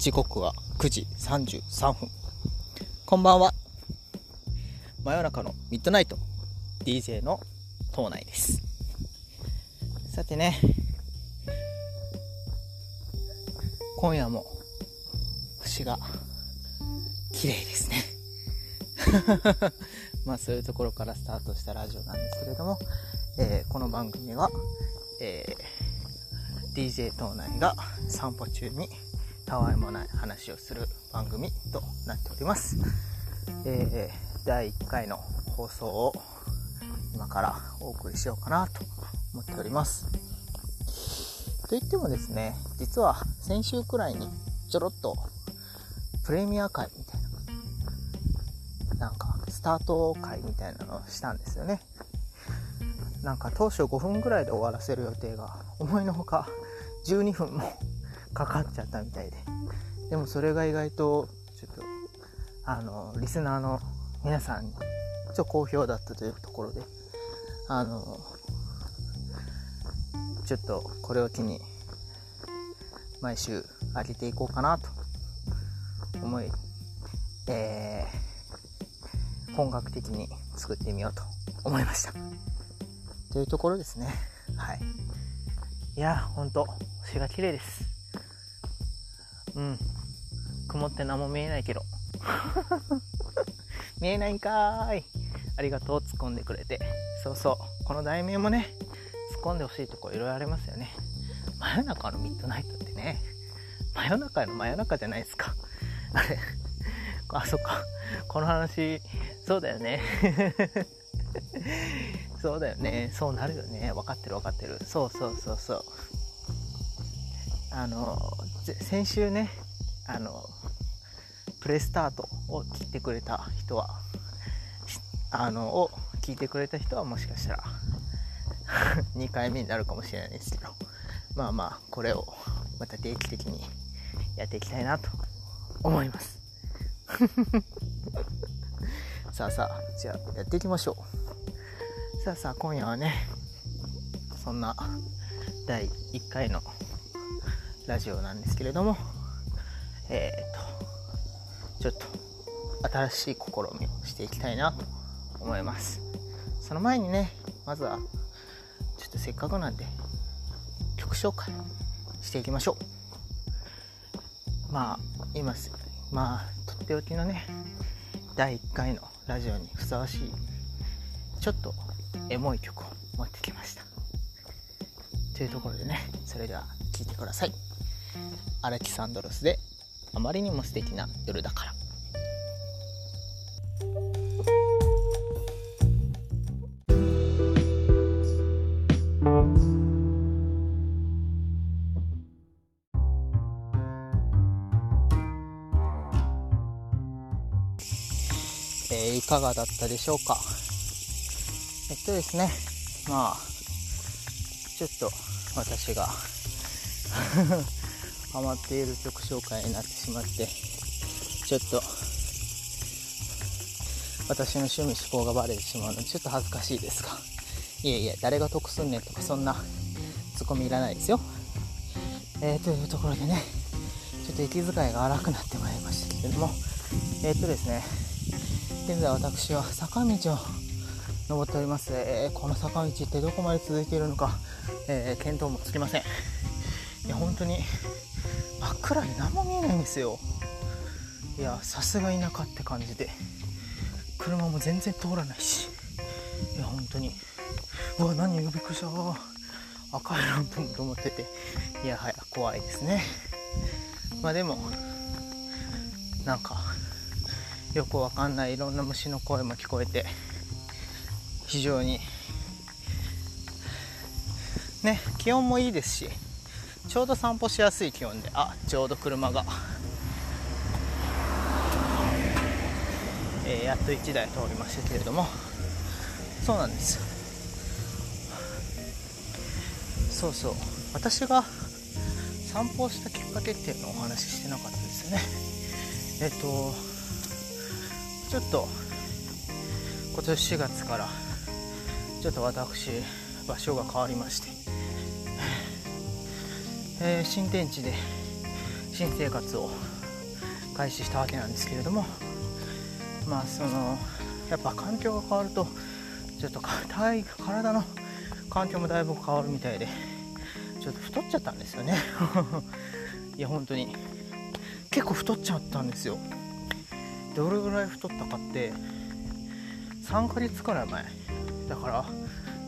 時刻は9時33分。こんばんは。真夜中のミッドナイト DJ の島内です。さてね、今夜も星が綺麗ですね。まあそういうところからスタートしたラジオなんですけれども、この番組は、DJ 島内が散歩中にたわいもない話をする番組となっております。第1回の放送を今からお送りしようかなと思っております。といってもですね、実は先週くらいにちょろっとプレミア会みたいな、なんかスタート会みたいなのをしたんですよね。なんか当初5分ぐらいで終わらせる予定が思いのほか12分もかかっちゃったみたいで、でもそれが意外とちょっとリスナーの皆さんにちょっと好評だったというところで、ちょっとこれを機に毎週上げていこうかなと思い、本格的に作ってみようと思いましたというところですね。はい。いや本当星が綺麗です。うん。曇って何も見えないけど。見えないんかーい。ありがとう突っ込んでくれて。そうそう。この題名もね、突っ込んでほしいとこいろいろありますよね。真夜中のミッドナイトってね、真夜中の真夜中じゃないですか。あれ。あ、そっか。この話そうだよね。そうだよね、そうなるよね、分かってる、そう、先週ね、プレスタートを聞いてくれた人はもしかしたら2回目になるかもしれないですけど、まあこれをまた定期的にやっていきたいなと思います。さあじゃあやっていきましょう。さあ今夜はね、そんな第1回のラジオなんですけれども、ちょっと新しい試みをしていきたいなと思います。その前にね、まずはちょっとせっかくなんで曲紹介していきましょう。とっておきのね、第1回のラジオにふさわしいちょっとエモい曲を持ってきましたというところでね、それでは聴いてください。アレキサンドロスであまりにも素敵な夜だから。いかがだったでしょうか。ですね、ちょっと私がハマっている曲紹介になってしまって、ちょっと私の趣味嗜好がバレてしまうのでちょっと恥ずかしいですが、いや誰が得すんねんとかそんなツッコミいらないですよ。というところでね、ちょっと息遣いが荒くなってまいりましたけれども、ですね、現在私は坂道を登っております。この坂道ってどこまで続いているのか、見当もつきません。いや本当に真っ暗に何も見えないんですよ。いやさすが田舎って感じで、車も全然通らないし、いや本当にうわ何よびっくりした、赤いランプもと思ってて、いやはや怖いですね。でもなんかよくわかんないいろんな虫の声も聞こえて、非常にね、気温もいいですし、ちょうど散歩しやすい気温で、ちょうど車が、やっと1台通りましたけれども、そうなんですよ。そう、私が散歩をしたきっかけっていうのをお話ししてなかったですよね。ちょっと今年4月からちょっと私場所が変わりまして、新天地で新生活を開始したわけなんですけれども、まあそのやっぱ環境が変わるとちょっと体の環境もだいぶ変わるみたいで、ちょっと太っちゃったんですよねいや本当に結構太っちゃったんですよ。どれぐらい太ったかって3ヶ月くらい前だから、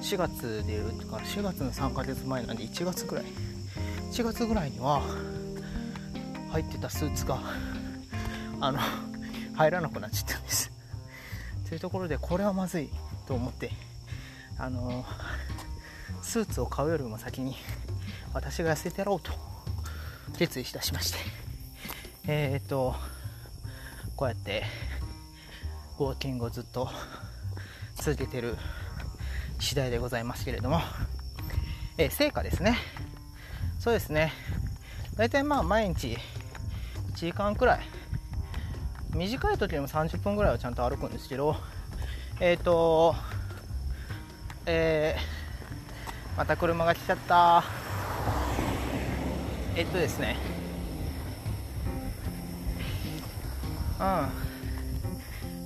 4月でいうとか4月の3ヶ月前なんで1月ぐらいには入ってたスーツが入らなくなっちゃったんですというところで、これはまずいと思って、スーツを買うよりも先に私が痩せてやろうと決意いたしまして、こうやってウォーキングをずっと続けてる次第でございますけれども、成果ですね。そうですね、だいたいまあ毎日1時間くらい、短い時でも30分くらいはちゃんと歩くんですけど、また車が来ちゃった。ですね、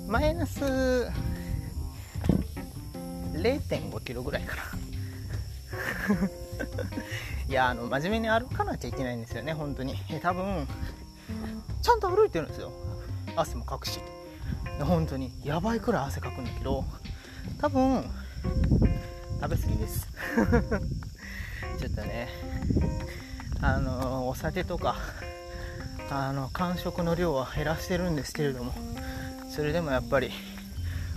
マイナス 0.5 キロぐらいかないや真面目に歩かなきゃいけないんですよね本当に。多分ちゃんと歩いてるんですよ、汗もかくし、本当にやばいくらい汗かくんだけど、多分食べ過ぎですちょっとね、お酒とか間食の量は減らしてるんですけれども、それでもやっぱり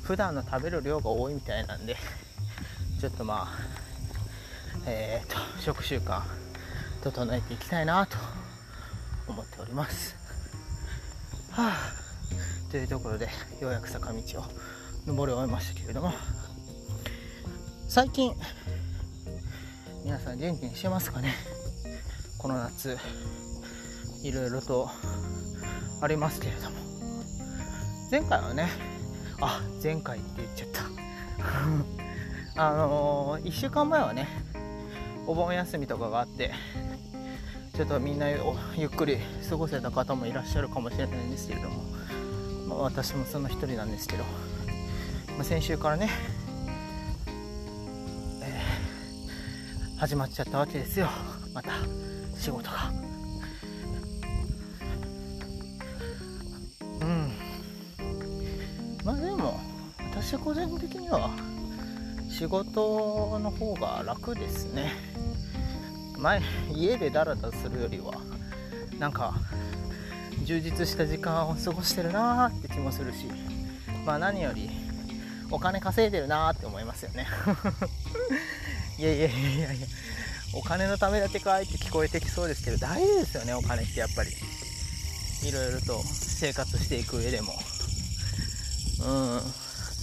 普段の食べる量が多いみたいなんで、ちょっとまあ食習慣整えていきたいなと思っております。はあ、というところでようやく坂道を登り終えましたけれども、最近皆さん元気にしてますかね。この夏いろいろとありますけれども、前回はね、前回って言っちゃった1週間前はね、お盆休みとかがあって、ちょっとみんなゆっくり過ごせた方もいらっしゃるかもしれないんですけれども、私もその一人なんですけど、先週からね、始まっちゃったわけですよ、また仕事が。でも私個人的には仕事の方が楽ですね。家でダラダラするよりはなんか充実した時間を過ごしてるなーって気もするし、何よりお金稼いでるなーって思いますよねいやお金のためだけかいって聞こえてきそうですけど、大事ですよねお金って。やっぱりいろいろと生活していく上でも、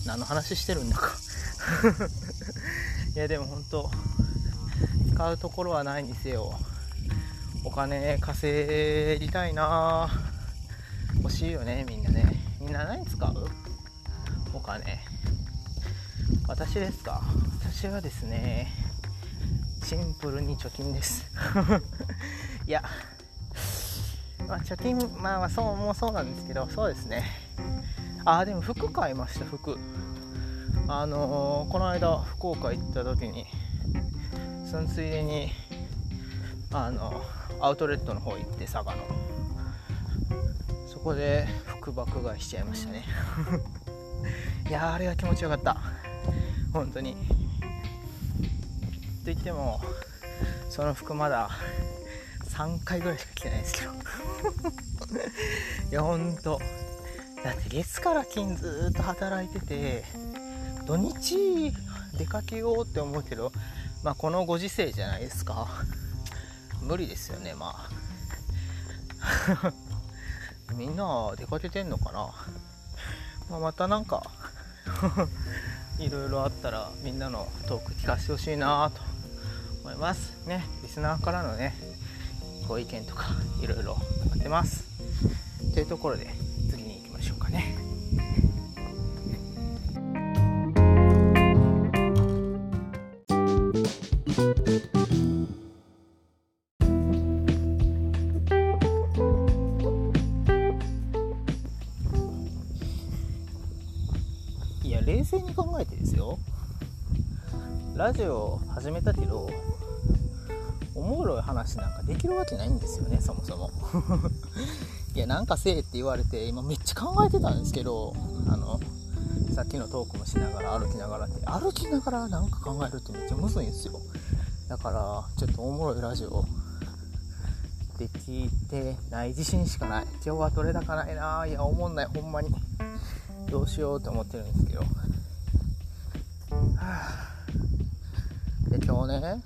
何の話してるんだかいやでも本当使うところはないにせよ、お金稼ぎたいな、欲しいよねみんなね。みんな何使うお金。私ですか、私はですねシンプルに貯金ですいや、貯金もうそうなんですけど、そうですね。でも服買いました。服この間福岡行った時に、そのついでにアウトレットの方行って、佐賀のそこで服爆買いしちゃいましたねいやあれは気持ちよかった本当に。と言ってもその服まだ3回ぐらいしか着てないですけどいやほんとだって月から金ずっと働いてて、土日出かけようって思うけど、このご時世じゃないですか、無理ですよねみんな出かけてんのかな、またなんかいろいろあったらみんなのトーク聞かせてほしいなと思いますね。リスナーからのねご意見とかいろいろ待ってますというところで、しょうかね。冷静に考えてですよ、ラジオ始めたけどおもろい話なんかできるわけないんですよね、そもそもいや、なんかせえって言われて今めっちゃ考えてたんですけど、さっきのトークもしながら歩きながらなんか考えるってめっちゃむずいんですよ。だからちょっとおもろいラジオできてない自信しかない。今日は取れ高ないなぁ。いや、おもんない、ほんまにどうしようと思ってるんですけど、で今日ね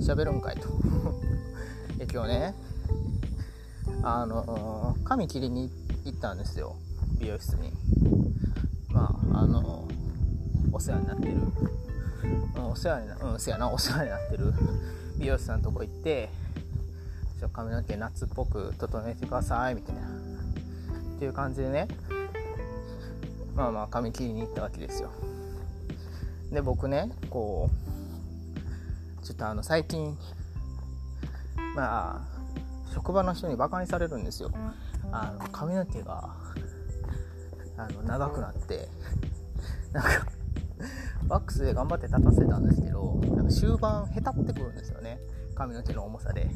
喋るんかいとで今日ね髪切りに行ったんですよ、美容室に。まあお世話になってる美容師さんのとこ行って、ちょっと髪の毛夏っぽく整えてくださいみたいなっていう感じでね、まあ髪切りに行ったわけですよ。で僕ね、こうちょっと最近まあ職場の人にバカにされるんですよ。髪の毛が長くなって、なんかワックスで頑張って立たせたんですけど、なんか終盤へたってくるんですよね、髪の毛の重さで。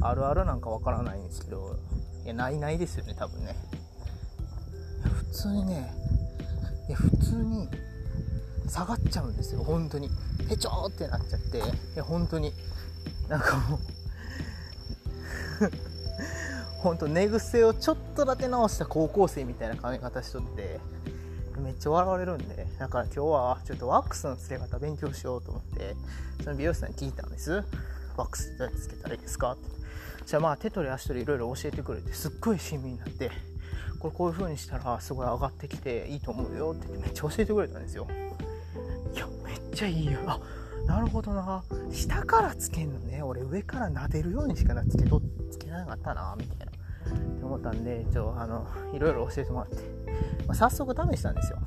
あるあるなんかわからないんですけど、いやないですよね、多分ね。普通に下がっちゃうんですよ、本当にペチョーってなっちゃって、いや本当になんかもう本当寝癖をちょっとだけ直した高校生みたいな髪型しとってめっちゃ笑われるんで、だから今日はちょっとワックスのつけ方勉強しようと思って、その美容師さんに聞いたんです。ワックスどうやってつけたらいいですかって。じゃあまあ手取り足取りいろいろ教えてくれて、すっごい親身になって、こういう風にしたらすごい上がってきていいと思うよってめっちゃ教えてくれたんですよ。いやめっちゃいいよ、あ、なるほどな、下からつけんのね、俺上から撫でるようにしかつけなかったなみたいなって思ったんで、いろいろ教えてもらって、早速試したんですよ。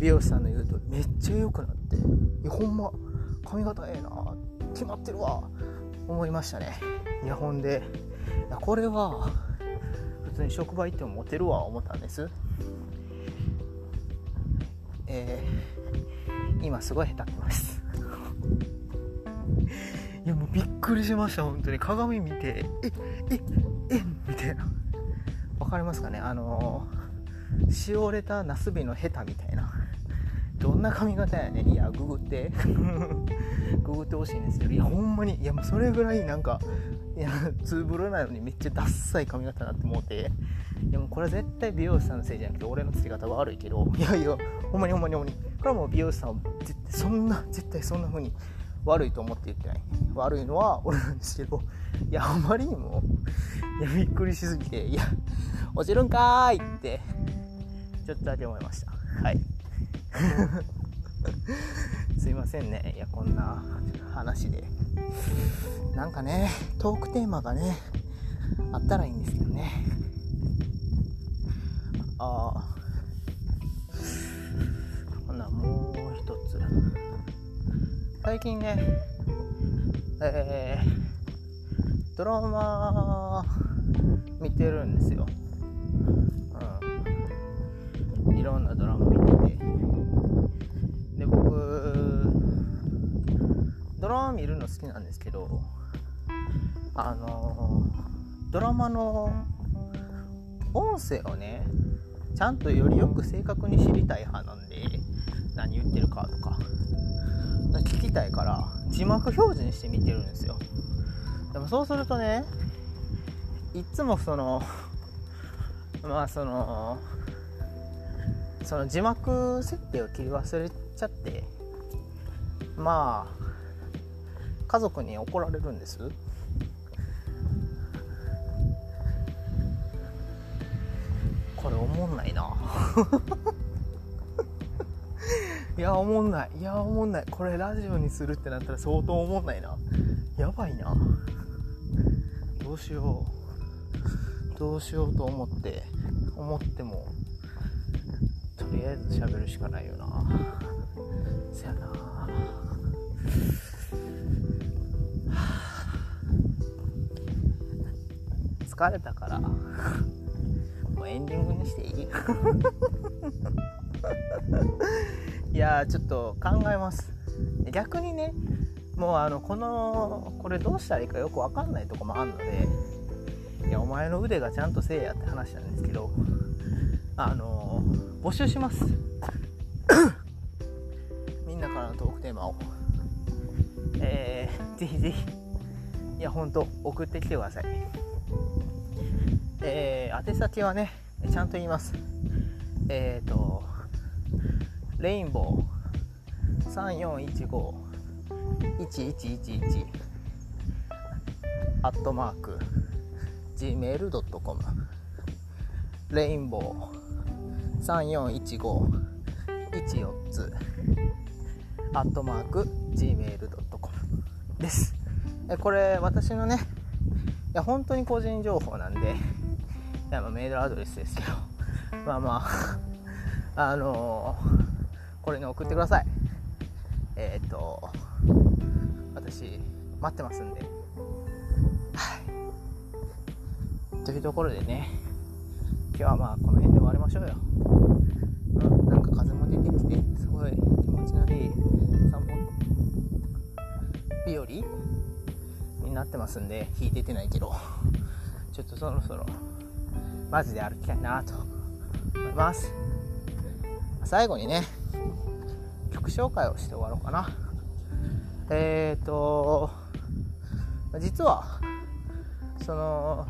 美容師さんの言うとめっちゃ良くなって、いやほんま髪型ええな、決まってるわ思いましたね。いやほんで、いやこれは普通に職場行ってもモテるわ思ったんです。今すごい下手ってますいやもうびっくりしました、本当に鏡見てえみたいな、わかりますかね、しおれたナスビのヘタみたいな、どんな髪型やねん。いやググってググってほしいんですけど、いやほんまに、いやもうそれぐらいなんか、いやツーブルなのにめっちゃダッサい髪型になって思って、いやもうこれは絶対美容師さんのせいじゃなくて俺のつけ方悪いけど、いやほんまにこれはもう美容師さんは絶対そんな風に悪いと思って言ってない、悪いのは俺なんですけど、いやあまりにもびっくりしすぎて、いや落ちるんかーいってちょっとだけ思いました。はいすいませんね。いやこんな話でなんかね、トークテーマがねあったらいいんですけどね。ほなもう一つ、最近ね、ドラマ見てるんですよ、いろんなドラマ見てて、で僕ドラマ見るの好きなんですけど、ドラマの音声をねちゃんとよりよく正確に知りたい派なんで、何言ってるかとか聞きたいから字幕表示にして見てるんですよ。でもそうするとね、いつもその字幕設定を切り忘れちゃって、まあ家族に怒られるんです。これおもんないないやおもんない、これラジオにするってなったら相当おもんないな、やばいな、どうしようと思ってもとりあえず喋るしかないよな。せやな、はあ、疲れたからもうエンディングにしていいいやちょっと考えます。逆にね、もうこれどうしたらいいかよく分かんないとこもあるので、いやお前の腕がちゃんとせえやって話なんですけど、募集しますみんなからのトークテーマを、ぜひぜひ、いやほんと送ってきてください。宛先はねちゃんと言います。レインボー 3415-1111 @gmail.com、 レインボー 3415-14 @gmail.com です。これ私のね、いや本当に個人情報なんで、いやメールアドレスですけど、これに送ってください。私待ってますんで、はい、というところでね、今日はこの辺で終わりましょうよ。なんか風も出てきてすごい気持ちのいい散歩日和になってますんで、日出てないけどちょっとそろそろマジで歩きたいなと思います。最後にね、曲紹介をして終わろうかな。実は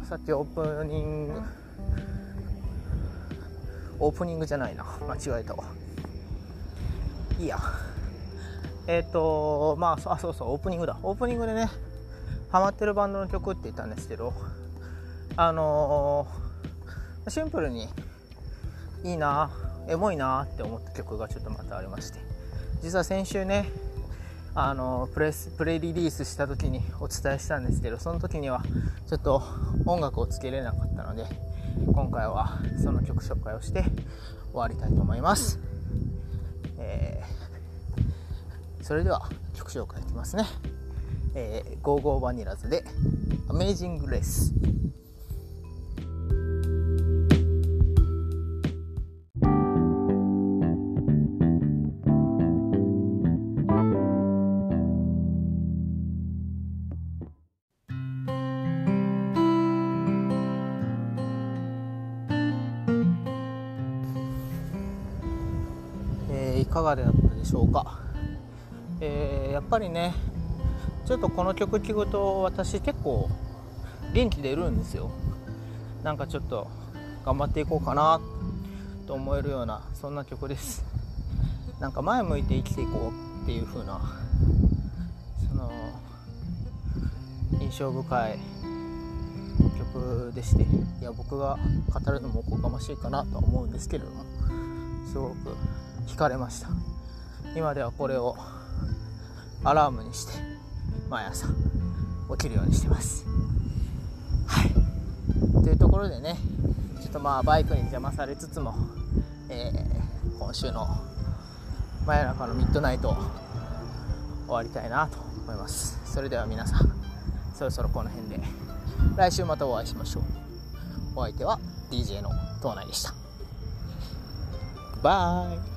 さっきオープニングじゃないな、間違えたわ、いいや。オープニングだ。オープニングでねハマってるバンドの曲って言ったんですけど、シンプルにいいな、エモいなって思った曲がちょっとまたありまして、実は先週ねプレリリースした時にお伝えしたんですけど、その時にはちょっと音楽をつけれなかったので、今回はその曲紹介をして終わりたいと思います。それでは曲紹介いきますね。ゴーゴーバニラズでアメイジングレース。いかがだったでしょうか。やっぱりねちょっとこの曲聴くと私結構元気出るんですよ。なんかちょっと頑張っていこうかなと思えるような、そんな曲です。なんか前向いて生きていこうっていう風な、その印象深い曲でして、いや僕が語るのもおこがましいかなと思うんですけれども、すごく惹かれました。今ではこれをアラームにして毎朝起きるようにしてます。はい、というところでね、ちょっとバイクに邪魔されつつも、今週の真夜中のミッドナイトを終わりたいなと思います。それでは皆さんそろそろこの辺で、来週またお会いしましょう。お相手は DJ の東内でした。バイ。